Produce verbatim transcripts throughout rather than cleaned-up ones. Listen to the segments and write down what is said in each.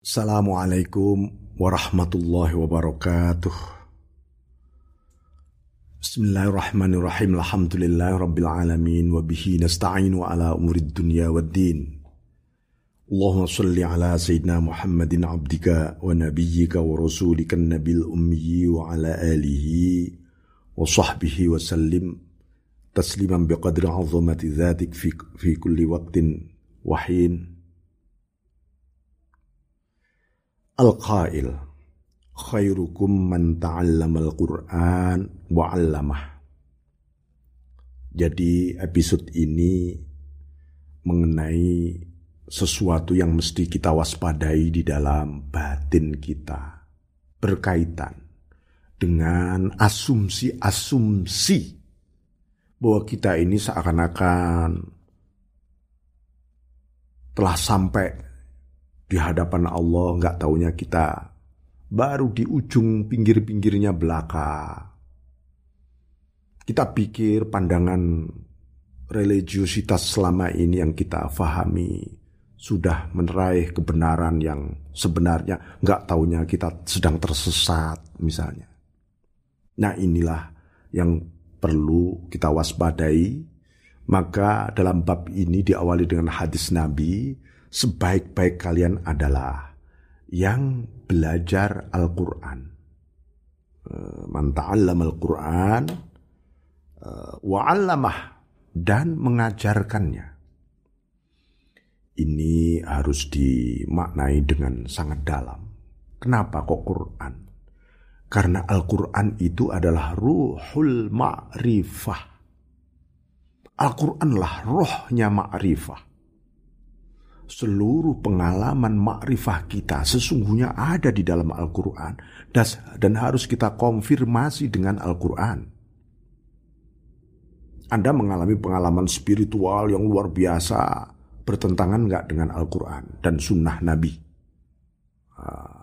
Assalamualaikum warahmatullahi wabarakatuh. Bismillahirrahmanirrahim. Alhamdulillahi rabbil alamin wa bihi nasta'inu ala umurid dunya waddin. Allahumma shalli ala sayyidina Muhammadin abdika wa nabiyyika wa rasulika an-nabil ummi wa ala alihi wa sahbihi wa sallim tasliman biqadri 'azamati dzatik fi fi kulli waqtin wa hin. Al-Qail khairukum man ta'allamal Qur'an wa 'allamah. Jadi episode ini mengenai sesuatu yang mesti kita waspadai di dalam batin kita, berkaitan dengan asumsi-asumsi bahwa kita ini seakan-akan telah sampai di hadapan Allah, enggak taunya kita baru di ujung pinggir-pinggirnya belaka. Kita pikir pandangan religiusitas selama ini yang kita fahami sudah meraih kebenaran yang sebenarnya, enggak taunya kita sedang tersesat misalnya. Nah, inilah yang perlu kita waspadai. Maka dalam bab ini diawali dengan hadis Nabi, sebaik-baik kalian adalah yang belajar Al-Quran. Man ta'allama Al-Quran wa'allamah, dan mengajarkannya. Ini harus dimaknai dengan sangat dalam. Kenapa kok Quran? Karena Al-Quran itu adalah ruhul ma'rifah. Al-Quranlah rohnya ma'rifah. Seluruh pengalaman makrifah kita sesungguhnya ada di dalam Al-Quran, dan harus kita konfirmasi dengan Al-Quran. Anda mengalami pengalaman spiritual yang luar biasa, bertentangan nggak dengan Al-Quran dan sunnah Nabi? Uh,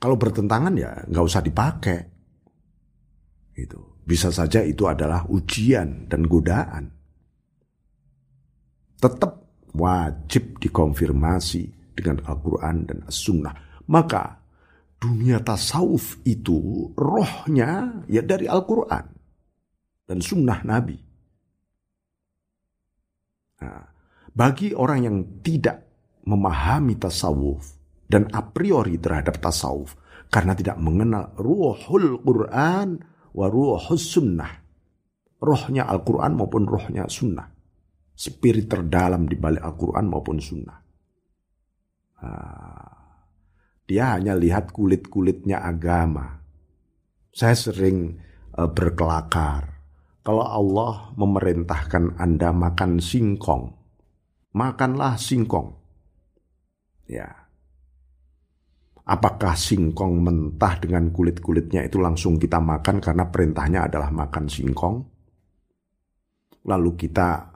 kalau bertentangan ya nggak usah dipakai. Gitu. Bisa saja itu adalah ujian dan godaan. Tetap wajib dikonfirmasi dengan Al-Quran dan As-Sunnah. Maka dunia tasawuf itu rohnya ya dari Al-Quran dan Sunnah Nabi. Nah, bagi orang yang tidak memahami tasawuf dan a priori terhadap tasawuf karena tidak mengenal ruhul Quran wa ruhus Sunnah, rohnya Al-Quran maupun rohnya Sunnah, spirit terdalam di balik Al-Quran maupun Sunnah. Dia hanya lihat kulit-kulitnya agama. Saya sering berkelakar. Kalau Allah memerintahkan Anda makan singkong, makanlah singkong. Ya. Apakah singkong mentah dengan kulit-kulitnya itu langsung kita makan karena perintahnya adalah makan singkong? Lalu kita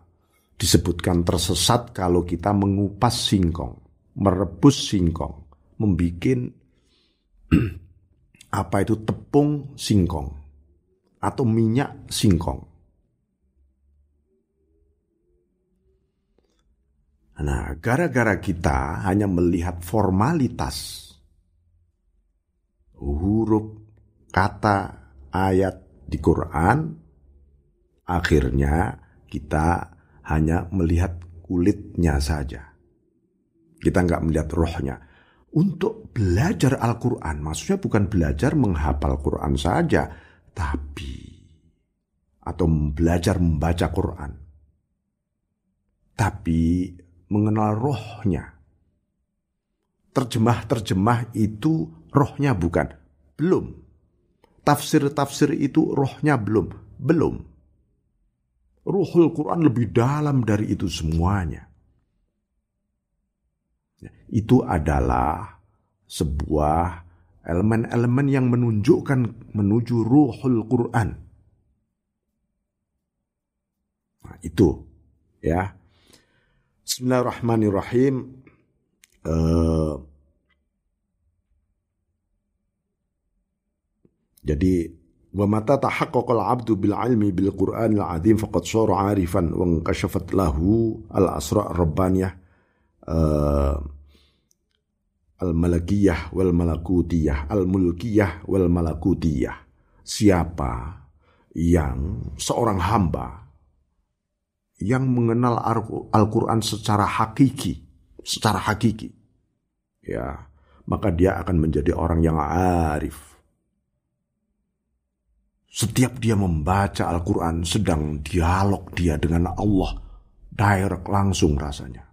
disebutkan tersesat kalau kita mengupas singkong, merebus singkong, membikin apa itu tepung singkong atau minyak singkong. Nah, gara-gara kita hanya melihat formalitas huruf, kata, ayat di Quran, akhirnya kita hanya melihat kulitnya saja. Kita nggak melihat rohnya. Untuk belajar Al-Quran, maksudnya bukan belajar menghafal Quran saja, tapi atau belajar membaca Quran, tapi mengenal rohnya. Terjemah-terjemah itu rohnya bukan, belum. Tafsir-tafsir itu rohnya belum, belum. Ruhul Quran lebih dalam dari itu semuanya. Itu adalah sebuah elemen-elemen yang menunjukkan menuju ruhul Quran. Nah, itu ya. Bismillahirrahmanirrahim. Uh, jadi وَمَتَا تَحَقَّقَ الْعَبْدُ بِالْعِلْمِ بِالْقُرْآنِ الْعَظِيمِ فَقَدْ صَارَ عَارِفًا وَانْكَشَفَتْ لَهُ الْأَسْرَارُ الرَّبَّانِيَّةُ al-malakiyah wal-malakutiyah, al-mulkiyah wal-malakutiyah. Siapa yang seorang hamba yang mengenal Al-Quran secara hakiki, secara hakiki, ya, maka dia akan menjadi orang yang arif. Setiap dia membaca Al-Quran, sedang dialog dia dengan Allah, direct langsung rasanya.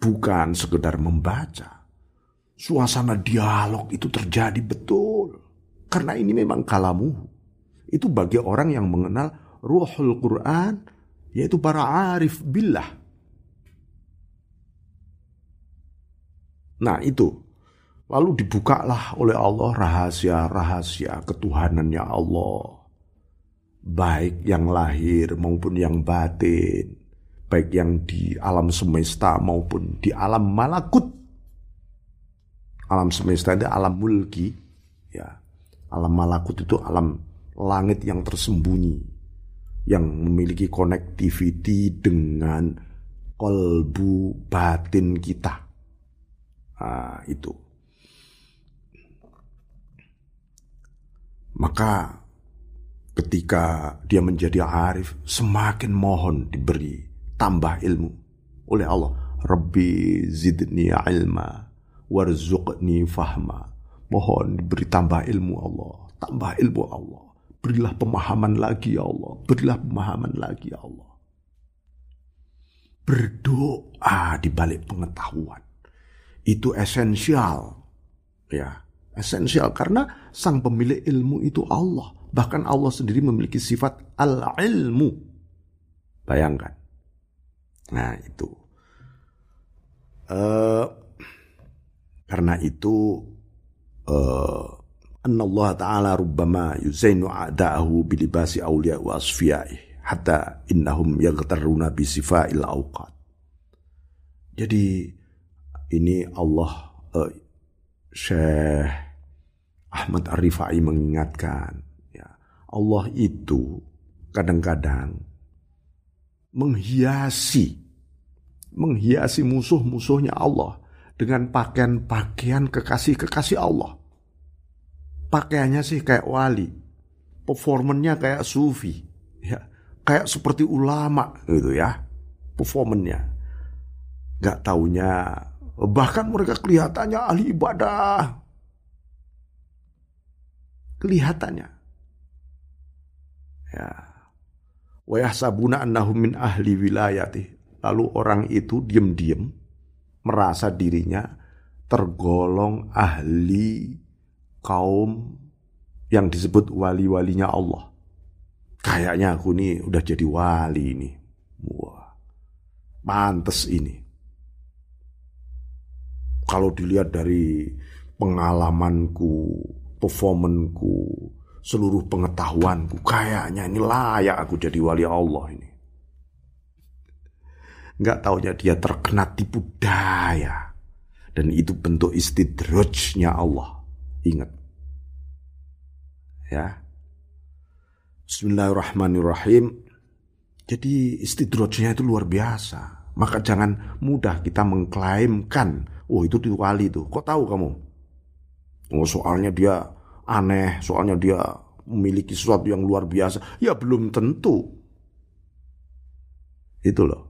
Bukan sekedar membaca, suasana dialog itu terjadi betul. Karena ini memang kalamuhu. Itu bagi orang yang mengenal Ruhul Quran, yaitu para arif billah. Nah itu, lalu dibukalah oleh Allah rahasia-rahasia ketuhanannya Allah, baik yang lahir maupun yang batin, baik yang di alam semesta maupun di alam malakut. Alam semesta itu alam mulki, ya. Alam malakut itu alam langit yang tersembunyi, yang memiliki connectivity dengan kolbu batin kita. Nah, itu. Maka ketika dia menjadi arif, semakin mohon diberi tambah ilmu oleh Allah. Rabbi zidni ilma warzuqni fahma. Mohon diberi tambah ilmu Allah, tambah ilmu Allah. Berilah pemahaman lagi ya Allah, berilah pemahaman lagi ya Allah. Berdoa di balik pengetahuan itu esensial, ya, esensial karena sang pemilik ilmu itu Allah. Bahkan Allah sendiri memiliki sifat al-ilmu. Bayangkan. Nah itu. Uh, karena itu. Uh, Anna Allah Ta'ala rubbama yuzainu a'da'ahu bilibasi awliya wa asfiya'ih hatta innahum yagtaruna bisifa'il awqat. Jadi ini Allah eh, Syekh Ahmad Ar-Rifai mengingatkan, ya, Allah itu kadang-kadang menghiasi menghiasi musuh-musuhnya Allah dengan pakaian-pakaian kekasih-kekasih Allah. Pakaiannya sih kayak wali, performannya kayak sufi, ya, kayak seperti ulama gitu ya, performannya. Gak taunya, bahkan mereka kelihatannya ahli ibadah, kelihatannya. Ya, wa yahsabuna annahum min ahli wilayati. Lalu orang itu diam-diam merasa dirinya tergolong ahli kaum yang disebut wali-walinya Allah. Kayaknya aku nih udah jadi wali ini. Wah, pantes ini. Kalau dilihat dari pengalamanku, performanku, seluruh pengetahuanku, kayaknya ini layak aku jadi wali Allah ini. Gak taunya dia terkena tipu daya. Dan itu bentuk istidrajnya Allah. Ingat. Ya. Bismillahirrahmanirrahim. Jadi istidrajnya itu luar biasa. Maka jangan mudah kita mengklaimkan, oh itu di wali itu. Kok tahu kamu? Oh soalnya dia aneh, soalnya dia memiliki sesuatu yang luar biasa. Ya belum tentu. Itu loh.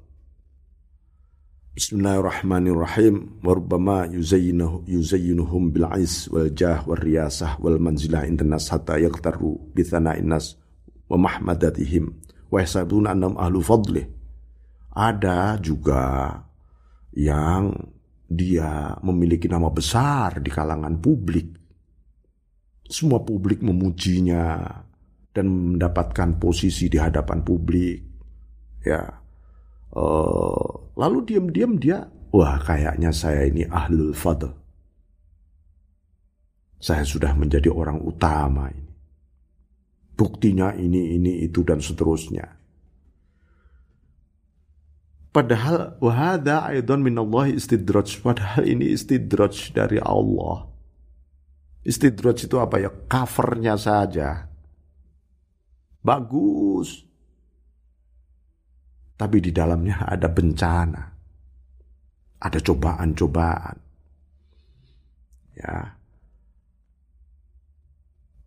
Bismillahirrahmanirrahim. Wa rubbama yuzayyinuhum bil 'iz wal jah wal riyasah wal manzilah indan nas hatta yaqtaru bi thana'in nas wa mahmadatihim wa yahsabuna annahum ahlu fadlih. Ada juga yang dia memiliki nama besar di kalangan publik. Semua publik memujinya dan mendapatkan posisi di hadapan publik. Ya. Uh, lalu diam-diam dia, wah kayaknya saya ini ahlul fadl, saya sudah menjadi orang utama ini. Buktinya ini, ini, itu dan seterusnya. Padahal wahada aidan minallahi istidraj. Padahal ini istidraj dari Allah. Istidraj itu apa ya? Covernya saja bagus, tapi di dalamnya ada bencana, ada cobaan-cobaan. Ya.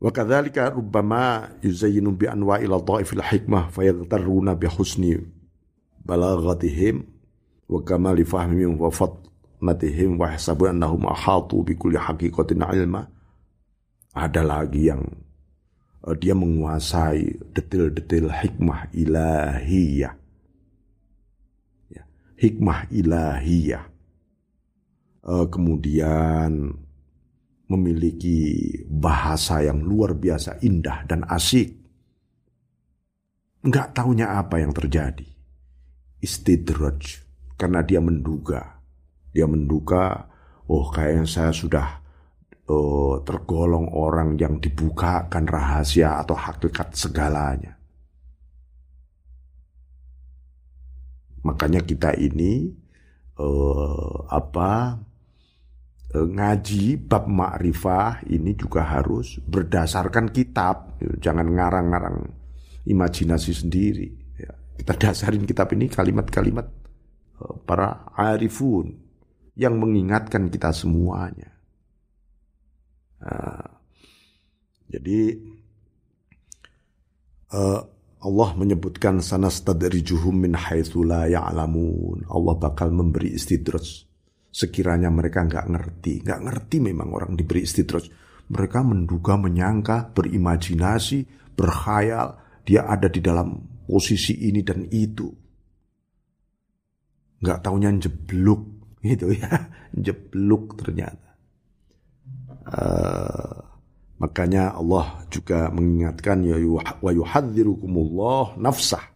Wa kadzalika rubbama yuzayyinu bi anwa'il dha'ifil hikmah fayaghtarruna bi husni balaghatihim wa kamali fahmihim wa fatnatihim wa hisabu annahum ahatu bi kulli haqiqatin ilma. Ada lagi yang uh, dia menguasai detail-detail hikmah ilahiyah. Ya, hikmah ilahiyah. Uh, kemudian memiliki bahasa yang luar biasa indah dan asik. Enggak taunya apa yang terjadi. Istidraj. Karena dia menduga. Dia menduga, oh kayaknya saya sudah oh, tergolong orang yang dibukakan rahasia atau hakikat segalanya. Makanya kita ini oh, apa... ngaji bab ma'rifah ini juga harus berdasarkan kitab, jangan ngarang-ngarang imajinasi sendiri. Kita dasarin kitab ini kalimat-kalimat para arifun yang mengingatkan kita semuanya. Nah, jadi uh, Allah menyebutkan sanastadrijuhum min haitsu la ya'lamun. Allah bakal memberi istidraj. Sekiranya mereka gak ngerti. Gak ngerti memang orang diberi istidraj. Mereka menduga, menyangka, berimajinasi, berkhayal. Dia ada di dalam posisi ini dan itu. Gak taunya jebluk. Gitu ya. Jebluk ternyata. Uh, makanya Allah juga mengingatkan. Wa yuhadzirukumullah nafsah.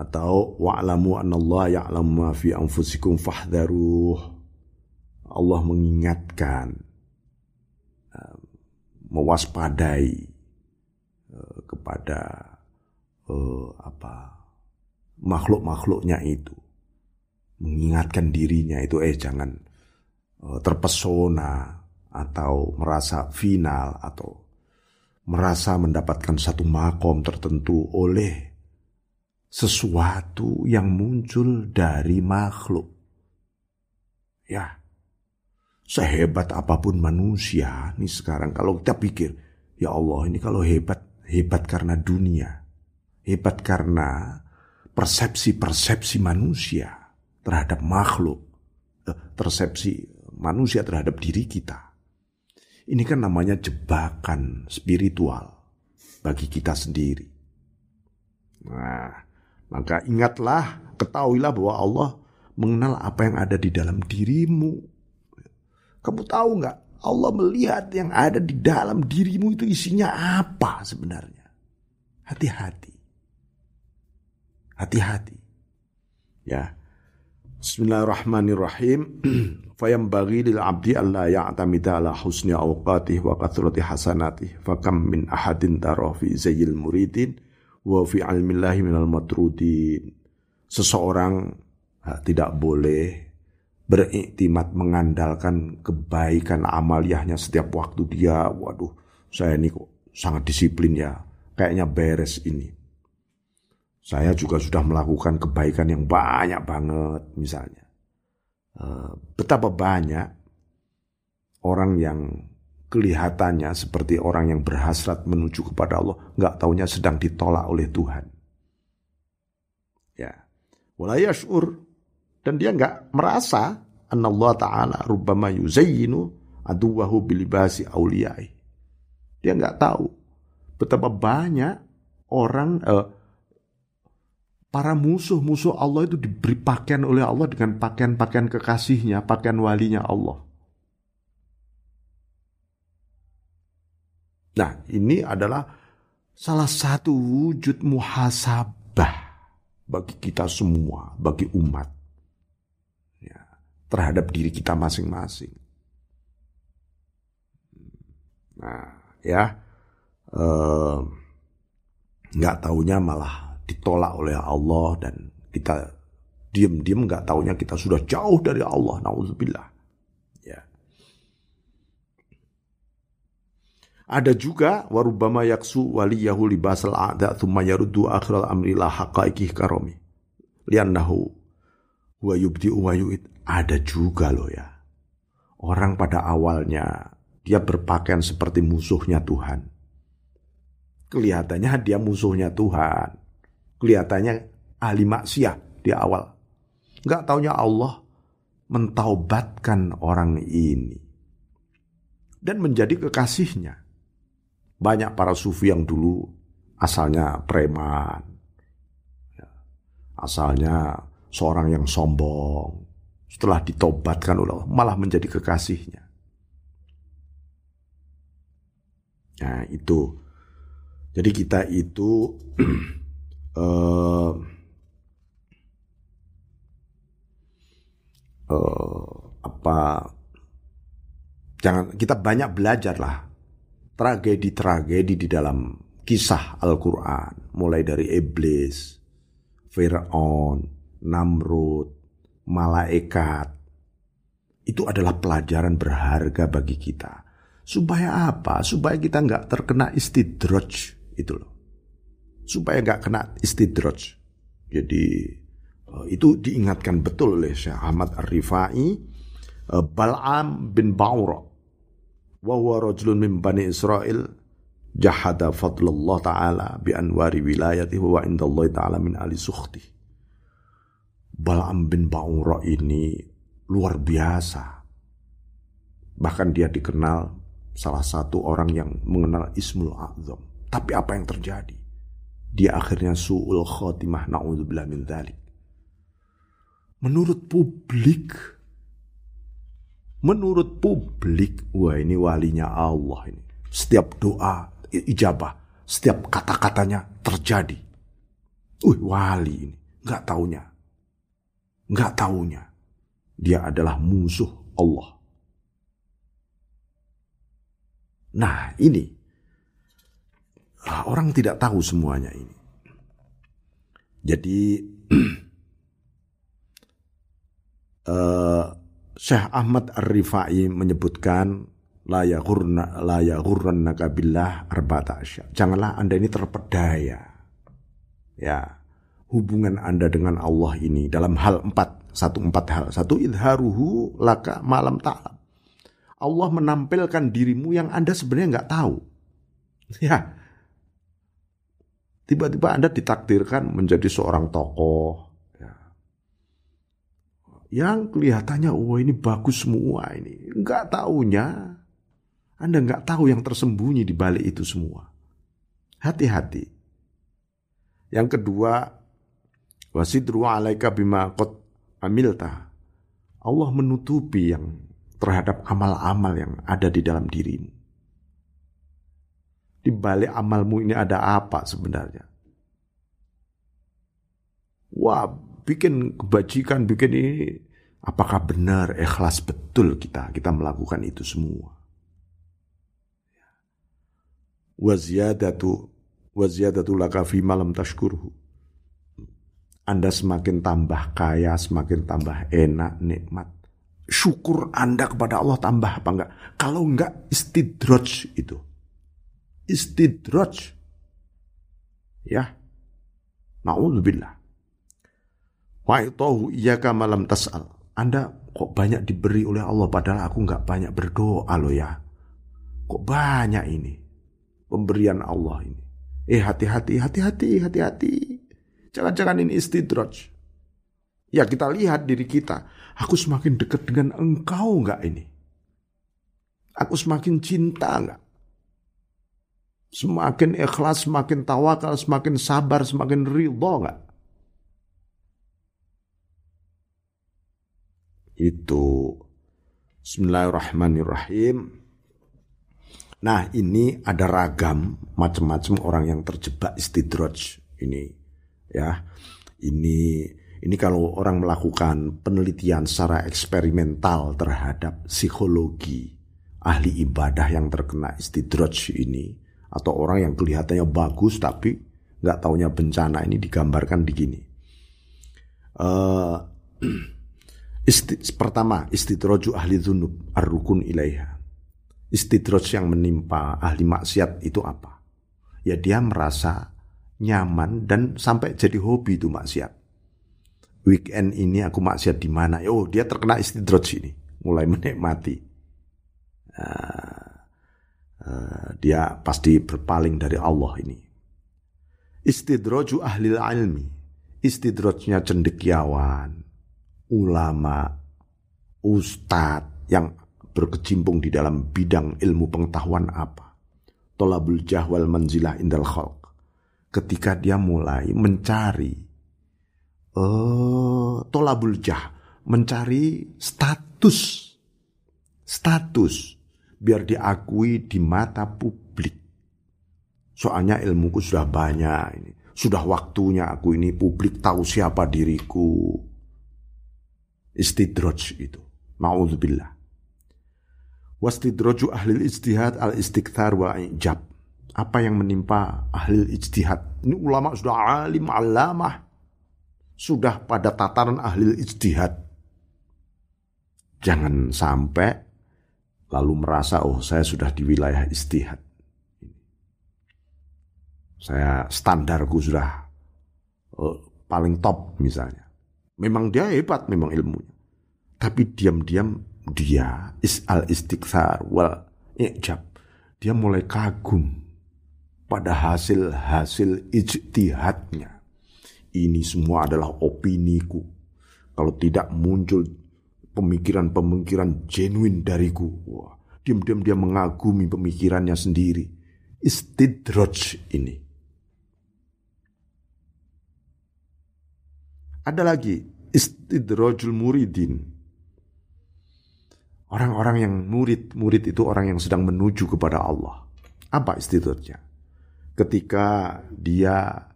Atau wa'lamu anallahu ya'lamu ma fi anfusikum fahdharuh. Allah mengingatkan, mewaspadai kepada eh, apa makhluk-makhluknya itu, mengingatkan dirinya itu eh jangan eh, terpesona atau merasa final atau merasa mendapatkan satu makom tertentu oleh sesuatu yang muncul dari makhluk. Ya. Sehebat apapun manusia nih sekarang, kalau kita pikir, ya Allah ini kalau hebat, hebat karena dunia. Hebat karena persepsi-persepsi manusia terhadap makhluk. Eh, persepsi manusia terhadap diri kita. Ini kan namanya jebakan spiritual bagi kita sendiri. Nah, maka ingatlah, ketahuilah bahwa Allah mengenal apa yang ada di dalam dirimu. Kamu tahu gak? Allah melihat yang ada di dalam dirimu itu isinya apa sebenarnya. Hati-hati. Hati-hati. Ya. Bismillahirrahmanirrahim. Fayambaghi lil abdi alla ya'tamida ala husni awqatih wa kathrati hasanatih. Fakam min ahadin tarafi zayyil muridin. Wa fi almillahi minal matrudin. Seseorang tidak boleh beriktimat mengandalkan kebaikan amaliyahnya setiap waktu dia, waduh saya ini kok sangat disiplin ya, kayaknya beres ini. Saya juga sudah melakukan kebaikan yang banyak banget misalnya. Betapa banyak orang yang kelihatannya seperti orang yang berhasrat menuju kepada Allah, enggak taunya sedang ditolak oleh Tuhan. Ya. Wala yash'ur, dan dia enggak merasa anallahu ta'ala rubbama yuzayyinu aduwahu bilibasi auliyai. Dia enggak tahu betapa banyak orang eh, para musuh-musuh Allah itu diberi pakaian oleh Allah dengan pakaian-pakaian kekasihnya, pakaian walinya Allah. Nah, ini adalah salah satu wujud muhasabah bagi kita semua, bagi umat. Ya, terhadap diri kita masing-masing. Nah, ya, eh, gak taunya malah ditolak oleh Allah dan kita diam-diam gak taunya kita sudah jauh dari Allah. Na'udzubillah. Ada juga warubama yaksu waliyahu libasal a'da thumma yaruddu akhiral amri la haqaiqih karami liannahu wa yubdi'u wa yu'id. Ada juga loh ya, orang pada awalnya dia berpakaian seperti musuhnya Tuhan. Kelihatannya dia musuhnya Tuhan, kelihatannya ahli maksiat di awal. Enggak taunya Allah mentaubatkan orang ini dan menjadi kekasihnya. Banyak para sufi yang dulu asalnya preman, asalnya seorang yang sombong, setelah ditobatkan oleh Allah malah menjadi kekasihnya. Nah itu, jadi kita itu uh, uh, apa? Jangan, kita banyak belajarlah tragedi-tragedi di dalam kisah Al-Quran, mulai dari iblis, Fir'aun, Namrud, malaikat. Itu adalah pelajaran berharga bagi kita. Supaya apa? Supaya kita enggak terkena istidraj itu loh. Supaya enggak kena istidraj. Jadi itu diingatkan betul oleh Syekh Ahmad Ar-Rifai. Bal'am bin Ba'ura wa huwa rajulun min Bani Israil jahada fadlallah ta'ala bi anwari wilayatihi wa indallahi ta'ala min ahli sukhti. Bal'am bin Ba'ura ini luar biasa. Bahkan dia dikenal salah satu orang yang mengenal Ismul A'zam. Tapi apa yang terjadi? Dia akhirnya su'ul khatimah, na'udzubillah min dzalik. Menurut publik, menurut publik, wah ini walinya Allah ini. Setiap doa ijabah, setiap kata-katanya terjadi. Uh, wali ini, enggak taunya. Enggak taunya dia adalah musuh Allah. Nah, ini orang tidak tahu semuanya ini. Jadi uh, Syekh Ahmad Ar-Rifai menyebutkan la yaghurna la yaghurrannaka billah arba'ata asya. Janganlah Anda ini terpedaya. Ya, hubungan Anda dengan Allah ini dalam hal empat, satu empat hal. Satu, idharuhu laka malam ta'lam. Allah menampilkan dirimu yang Anda sebenarnya enggak tahu. Ya. Tiba-tiba Anda ditakdirkan menjadi seorang tokoh, ya, yang kelihatannya wah oh, ini bagus semua ini. Enggak taunya Anda enggak tahu yang tersembunyi di balik itu semua. Hati-hati. Yang kedua, wasidru alaika bima qad amilta. Allah menutupi yang terhadap amal-amal yang ada di dalam dirimu. Di balik amalmu ini ada apa sebenarnya? Wah, bikin kebajikan, bikin ini. Apakah benar, ikhlas betul kita kita melakukan itu semua? Wa ziyadatu wa ziyadatu laka fi ma lam tashkurhu. Anda semakin tambah kaya, semakin tambah enak nikmat. Syukur Anda kepada Allah tambah apa enggak? Kalau enggak, istidraj itu. Istidraj. Ya. Na'udzubillah. Wa itahu iyyaka ma lam tas'al. Anda kok banyak diberi oleh Allah padahal aku enggak banyak berdoa loh ya. Kok banyak ini pemberian Allah ini. Eh hati-hati, hati-hati, hati-hati. Jangan-jangan ini istidraj. Ya kita lihat diri kita. Aku semakin dekat dengan engkau enggak ini? Aku semakin cinta enggak? Semakin ikhlas, semakin tawakal, semakin sabar, semakin ridha enggak? Itu. Bismillahirrahmanirrahim. Nah ini ada ragam macam-macam orang yang terjebak istidraj ini ya. Ini ini kalau orang melakukan penelitian secara eksperimental terhadap psikologi ahli ibadah yang terkena istidraj ini, atau orang yang kelihatannya bagus tapi nggak taunya bencana, ini digambarkan begini. Uh, isti, pertama istidraju ahli dzunub ar-rukun ilaiha. Istidraj yang menimpa ahli maksiat itu apa? Ya dia merasa nyaman dan sampai jadi hobi itu maksiat. weekend ini aku maksiat di mana? Oh, dia terkena istidroj ini, mulai menikmati. Uh, uh, dia pasti berpaling dari Allah ini. Istidroju ahlil ilmi, istidrojnya cendekiawan, ulama, ustad yang berkecimpung di dalam bidang ilmu pengetahuan apa. Tolabul jahwal manzilah indal khalq. Ketika dia mulai mencari Oh, tolabul jah, mencari status, status biar diakui di mata publik. Soalnya ilmuku sudah banyak ini, sudah waktunya aku ini publik tahu siapa diriku. Istidraj itu, naudzubillah. Wastidraju ahlil ijtihad al istikthar wal ijab. Apa yang menimpa ahlil ijtihad? Ini ulama sudah alim, alamah. Sudah pada tataran ahli ijtihad. Jangan sampai lalu merasa, oh saya sudah di wilayah ijtihad. Saya standarku sudah oh, paling top misalnya. Memang dia hebat memang ilmunya. Tapi diam-diam dia is al-istikthar wal ijab. Dia mulai kagum pada hasil-hasil ijtihadnya. Ini semua adalah opiniku. Kalau tidak muncul pemikiran-pemikiran genuine dariku. Wah, diam-diam dia mengagumi pemikirannya sendiri. Istidraj ini. Ada lagi istidrajul muridin. Orang-orang yang murid, murid itu orang yang sedang menuju kepada Allah. Apa istidrajnya? Ketika dia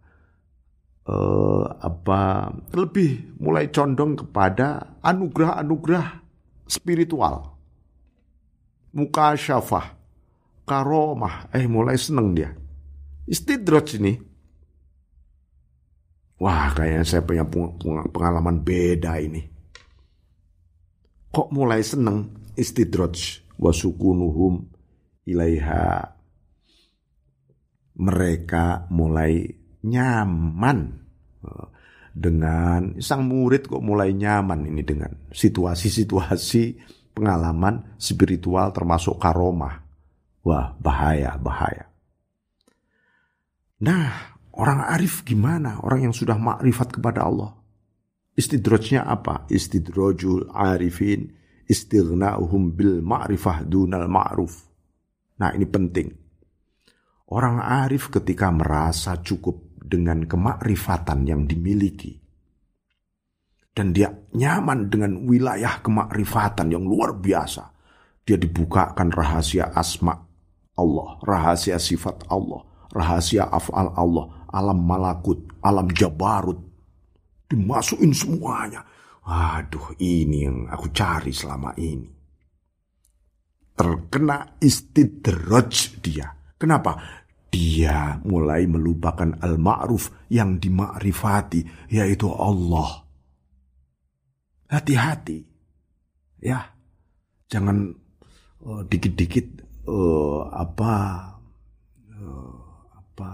Uh, apa lebih mulai condong kepada anugerah-anugerah spiritual, mukasyafah, karomah, eh mulai seneng dia. Istidraj ini, wah kayaknya saya punya pengalaman beda ini. Kok mulai seneng istidraj wasukunuhum ilaiha, mereka mulai nyaman dengan sang murid, kok mulai nyaman ini dengan situasi-situasi pengalaman spiritual termasuk karomah. Wah, bahaya, bahaya. Nah, orang arif gimana? Orang yang sudah makrifat kepada Allah. Istidrajnya apa? Istidrajul arifin istighna'uhum bil ma'rifah dunal ma'ruf. Nah, ini penting. Orang arif ketika merasa cukup dengan kemakrifatan yang dimiliki. Dan dia nyaman dengan wilayah kemakrifatan yang luar biasa. Dia dibukakan rahasia asma Allah, rahasia sifat Allah, rahasia af'al Allah, alam malakut, alam jabarut. Dimasukin semuanya. Aduh, ini yang aku cari selama ini. Terkena istidraj dia. Kenapa? Dia mulai melupakan al-ma'ruf yang dimakrifati, yaitu Allah. Hati-hati. Ya. Jangan uh, dikit-dikit uh, apa uh, apa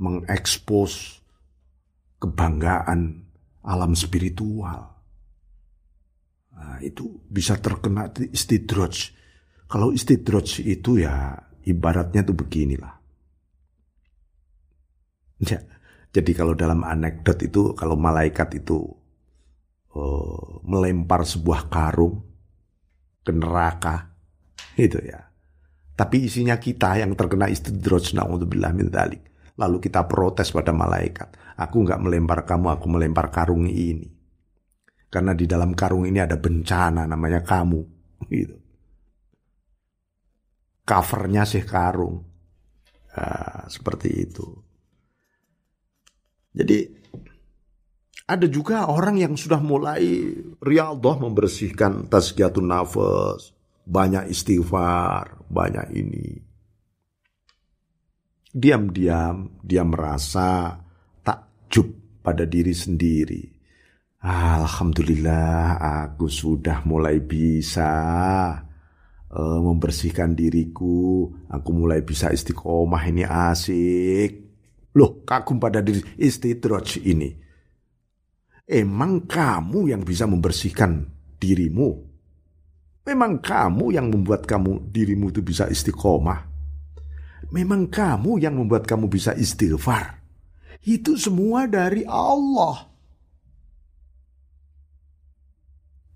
mengekspos kebanggaan alam spiritual. Nah, itu bisa terkena istidraj. Kalau istidraj itu ya ibaratnya tuh beginilah. Ya, jadi kalau dalam anekdot itu, kalau malaikat itu oh, melempar sebuah karung ke neraka, itu ya. Tapi isinya kita yang terkena istidraj, na'udzubillah min dzalik. Lalu kita protes pada malaikat. Aku nggak melempar kamu, aku melempar karung ini. Karena di dalam karung ini ada bencana namanya kamu. Gitu. Covernya sih karung, nah, seperti itu. Jadi ada juga orang yang sudah mulai riyadhah, membersihkan tazkiyatun nafas, banyak istighfar, banyak ini. Diam-diam dia merasa takjub pada diri sendiri. Alhamdulillah, aku sudah mulai bisa uh, membersihkan diriku, aku mulai bisa istiqomah, ini asik. Loh, kagum pada diri, istidraj ini. Emang kamu yang bisa membersihkan dirimu? Memang kamu yang membuat kamu dirimu itu bisa istiqomah? Memang kamu yang membuat kamu bisa istighfar? Itu semua dari Allah.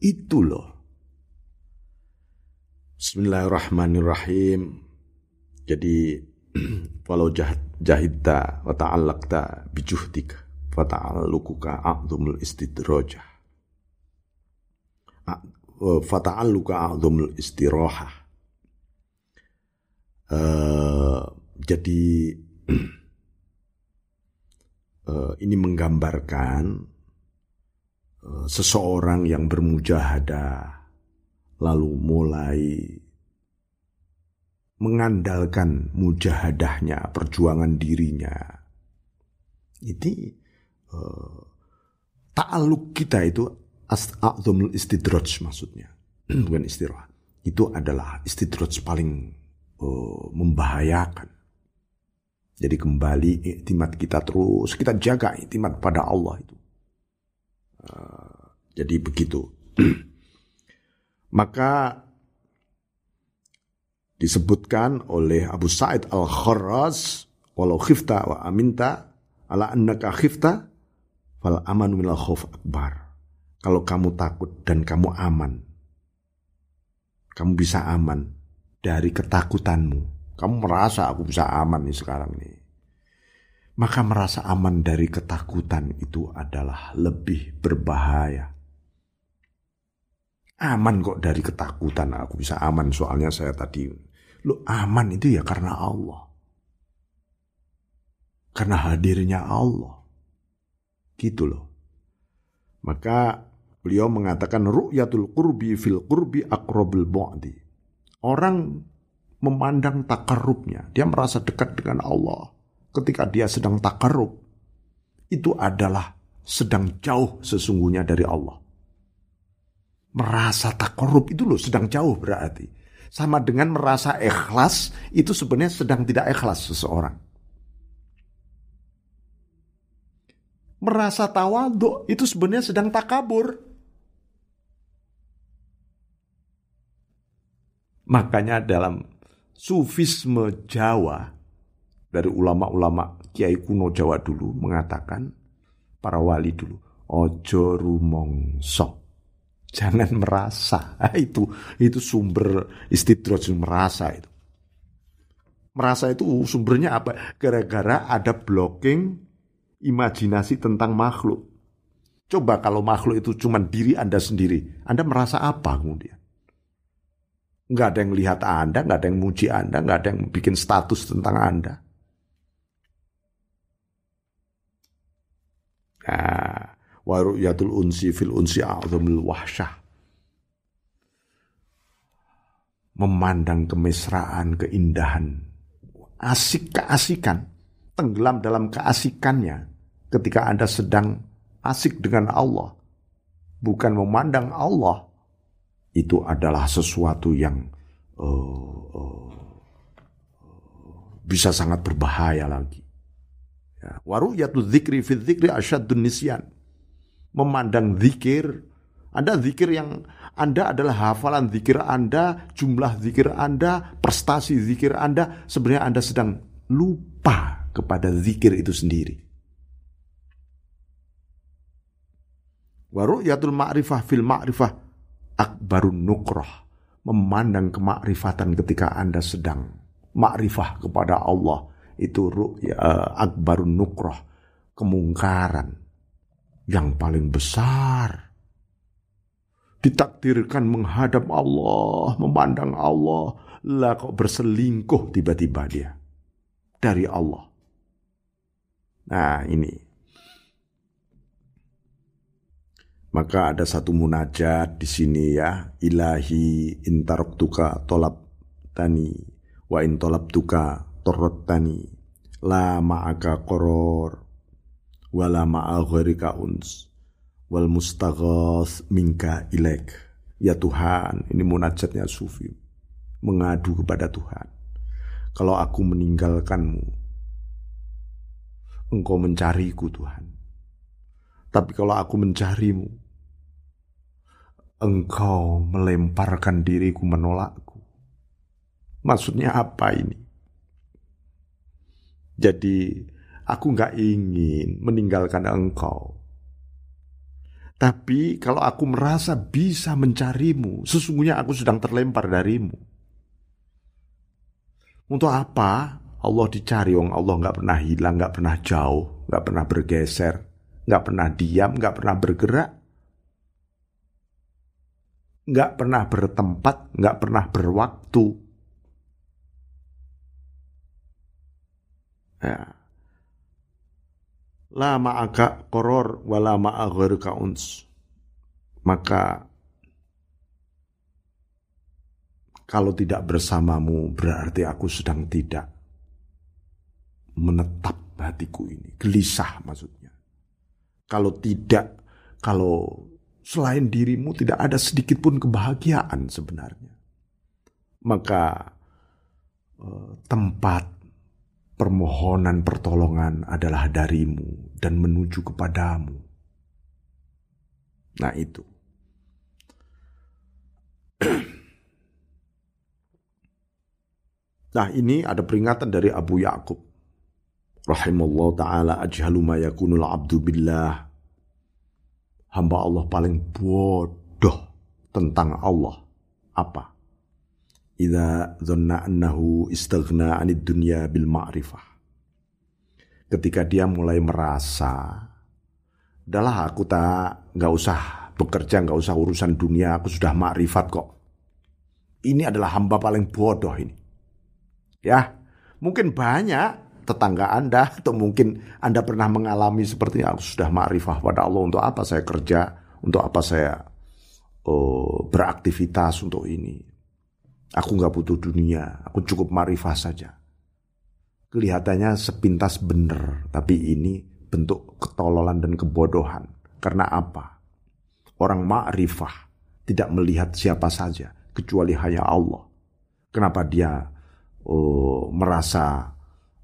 Itu loh. Bismillahirrahmanirrahim. Jadi walau jahidta wa ta'allaqta bijuhdika fa ta'alluquka a'dhamul istidrajah. Fata'alluka a'dhamul istirahah. Uh, jadi uh, ini menggambarkan uh, seseorang yang bermujahadah lalu mulai mengandalkan mujahadahnya, perjuangan dirinya. Jadi uh, ta'aluk kita itu a'dhamul istidraj maksudnya, bukan istirahat. Itu adalah istidraj paling membahayakan. Jadi kembali iktimat kita terus, kita jaga iktimat pada Allah itu. Uh, jadi begitu. Maka disebutkan oleh Abu Sa'id Al-Kharraz, walau khifta wa aminta ala annaka khifta fal amanu minal khauf akbar. Kalau kamu takut dan kamu aman, kamu bisa aman dari ketakutanmu. Kamu merasa aku bisa aman nih sekarang nih. Maka merasa aman dari ketakutan itu adalah lebih berbahaya. Aman kok dari ketakutan, aku bisa aman soalnya saya tadi. Lu aman itu ya karena Allah. Karena hadirnya Allah. Gitu loh. Maka beliau mengatakan ru'yatul qurbi fil qurbi aqrabul bu'di. Orang memandang takarrubnya. Dia merasa dekat dengan Allah. Ketika dia sedang takarrub, itu adalah sedang jauh sesungguhnya dari Allah. Merasa takarrub itu loh sedang jauh berarti. Sama dengan merasa ikhlas, itu sebenarnya sedang tidak ikhlas seseorang. Merasa tawadhu, itu sebenarnya sedang takabur. Makanya dalam sufisme Jawa, dari ulama-ulama kiai kuno Jawa dulu mengatakan, para wali dulu, ojo rumongso, jangan merasa. Itu itu sumber istidraj, merasa itu. Merasa itu sumbernya apa? Gara-gara ada blocking imajinasi tentang makhluk. Coba kalau makhluk itu cuma diri Anda sendiri, Anda merasa apa kemudian? Nggak ada yang lihat Anda, nggak ada yang muji Anda, nggak ada yang bikin status tentang Anda. Nah, wa ru'yatul unsi fil unsi a'zamul wahsyah. Memandang kemesraan, keindahan, asik keasikan, tenggelam dalam keasikannya ketika Anda sedang asik dengan Allah, bukan memandang Allah. Itu adalah sesuatu yang uh, uh, bisa sangat berbahaya lagi. Waru'yatu dzikri fi dzikri asyaddun nisyan. Memandang zikir, Anda zikir yang Anda adalah hafalan zikir Anda, jumlah zikir Anda, prestasi zikir Anda, sebenarnya Anda sedang lupa kepada zikir itu sendiri. Waru'yatul ma'rifah fil ma'rifah akbarun nukroh. Memandang kemakrifatan ketika Anda sedang makrifah kepada Allah, itu ru'ya akbarun nukroh, kemungkaran yang paling besar. Ditakdirkan menghadap Allah, memandang Allah, lah kok berselingkuh tiba-tiba dia dari Allah. Nah ini. Maka ada satu munajat di sini ya, ilahi intaroktuka tolab tani, wa intolabtuka torot tani, la ma'aka koror, wa la ma'a gharika uns, wal mustaghath minka ilaik. Ya Tuhan, ini munajatnya sufi, mengadu kepada Tuhan. Kalau aku meninggalkanmu, Engkau mencariku Tuhan. Tapi kalau aku mencarimu, engkau melemparkan diriku menolakku. Maksudnya apa ini? Jadi aku gak ingin meninggalkan engkau. Tapi kalau aku merasa bisa mencarimu, sesungguhnya aku sedang terlempar darimu. Untuk apa Allah dicari? Wong Allah gak pernah hilang, gak pernah jauh, gak pernah bergeser, gak pernah diam, gak pernah bergerak, gak pernah bertempat, gak pernah berwaktu. Ya. La ma'aka qoror wa la ma'a ghairuka uns. Maka kalau tidak bersamamu berarti aku sedang tidak menetap hatiku ini, gelisah maksudnya. Kalau tidak, kalau selain dirimu tidak ada sedikit pun kebahagiaan sebenarnya. Maka tempat permohonan pertolongan adalah darimu dan menuju kepadamu. Nah itu. Nah ini ada peringatan dari Abu Ya'qub rahimallahu ta'ala. Ajhalu ma yakunul abdu billah. Hamba Allah paling bodoh tentang Allah. Apa? Idza dhanna annahu istaghna 'anid dunya bil ma'rifah. Ketika dia mulai merasa, udahlah aku tak enggak usah bekerja, enggak usah urusan dunia, aku sudah makrifat kok. Ini adalah hamba paling bodoh ini. Ya, mungkin banyak tetangga Anda atau mungkin Anda pernah mengalami seperti aku sudah makrifah pada Allah, untuk apa saya kerja, untuk apa saya oh, beraktivitas untuk ini. Aku gak butuh dunia, aku cukup ma'rifah saja. Kelihatannya sepintas benar, tapi ini bentuk ketololan dan kebodohan. Karena apa? Orang ma'rifah tidak melihat siapa saja, kecuali hanya Allah. Kenapa dia oh, merasa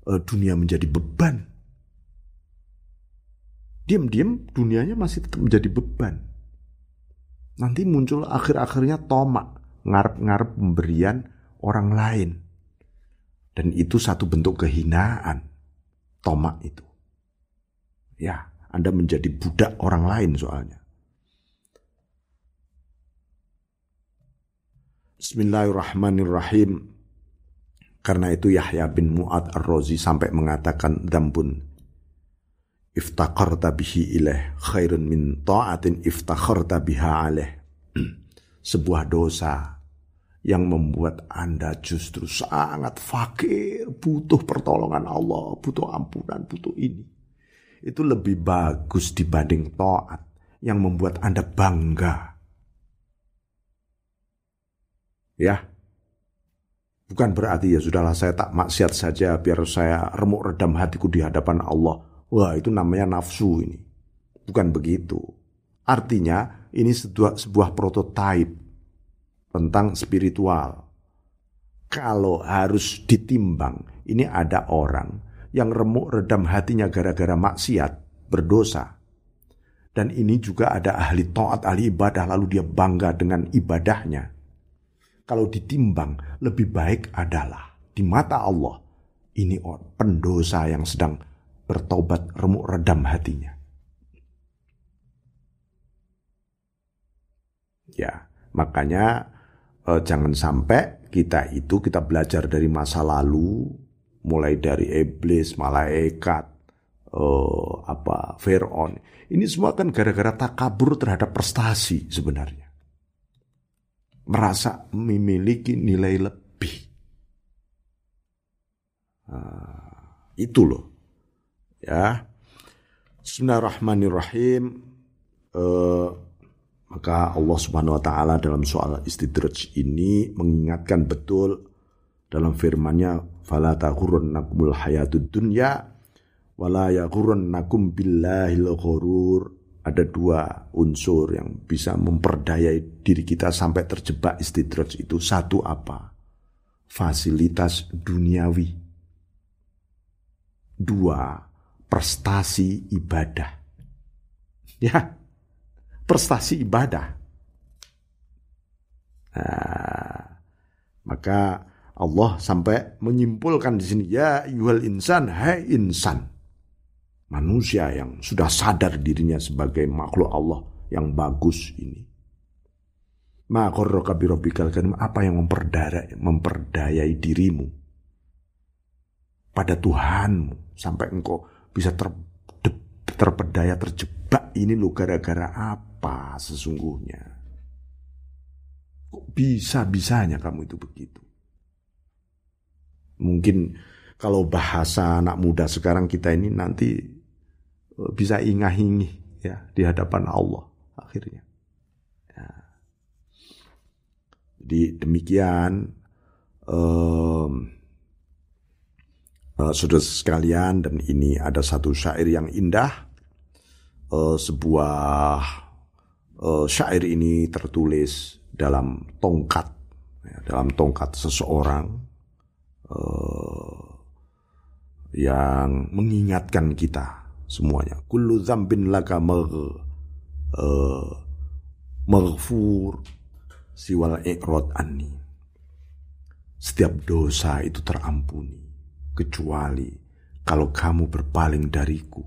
oh, dunia menjadi beban? Diam-diam dunianya masih tetap menjadi beban. Nanti muncul akhir-akhirnya tomak, ngarep-ngarep pemberian orang lain. Dan itu satu bentuk kehinaan, tomak itu. Ya, Anda menjadi budak orang lain soalnya. Bismillahirrahmanirrahim. Karena itu Yahya bin Mu'ad ar-Razi sampai mengatakan, Dambun iftakarta bihi ilaih khairun min ta'atin iftakarta biha alaih. Sebuah dosa yang membuat Anda justru sangat fakir, butuh pertolongan Allah, butuh ampunan, butuh ini. Itu lebih bagus dibanding taat yang membuat Anda bangga. Ya. Bukan berarti ya sudahlah saya tak maksiat saja biar saya remuk redam hatiku di hadapan Allah. Wah, itu namanya nafsu ini. Bukan begitu. Artinya ini sebuah, sebuah prototipe tentang spiritual. Kalau harus ditimbang, ini ada orang yang remuk redam hatinya gara-gara maksiat, berdosa. Dan ini juga ada ahli taat, ahli ibadah, lalu dia bangga dengan ibadahnya. Kalau ditimbang, lebih baik adalah di mata Allah, ini pendosa yang sedang bertobat, remuk redam hatinya. Ya, makanya eh, jangan sampai kita itu kita belajar dari masa lalu, mulai dari iblis, malaikat, eh, apa, Fir'aun. Ini semua kan gara-gara takabur terhadap prestasi sebenarnya. Merasa memiliki nilai lebih. Nah, itu loh. Ya. Bismillahirrahmanirrahim. Eh, Maka Allah Subhanahu Wa Taala dalam soal istidraj ini mengingatkan betul dalam firman-Nya, "Fala taghurrannakumul hayatud dunya wa la yaghurrannakum billahil ghurur." Ada dua unsur yang bisa memperdayai diri kita sampai terjebak istidraj itu. Satu apa? Fasilitas duniawi. Dua, prestasi ibadah. ya, prestasi ibadah. Nah, maka Allah sampai menyimpulkan di sini, ya ayyuhal insan, hai insan, manusia yang sudah sadar dirinya sebagai makhluk Allah yang bagus ini. Ma gharraka bi rabbikal karim, apa yang memperdaya, memperdayai dirimu pada Tuhanmu sampai engkau bisa ter, terpedaya, terjebak ini lo gara-gara apa sesungguhnya? Kok bisa-bisanya kamu itu begitu? Mungkin kalau bahasa anak muda sekarang kita ini nanti bisa ingah-ingih ya di hadapan Allah akhirnya. Ya. Jadi demikian eh, eh, saudara sekalian, dan ini ada satu syair yang indah. Eh, sebuah eh, syair ini tertulis dalam tongkat, ya, dalam tongkat seseorang eh, yang mengingatkan kita semuanya. Kullu dzambin laka maghfur siwal iqrad anni, setiap dosa itu terampuni kecuali kalau kamu berpaling dariku.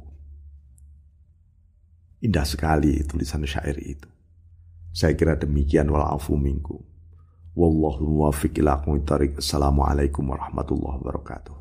Indah sekali tulisan syair itu. Saya kira demikian, wal afu minkum, wallahu muwaffiq ila aqwamit thariq. Assalamualaikum warahmatullahi wabarakatuh.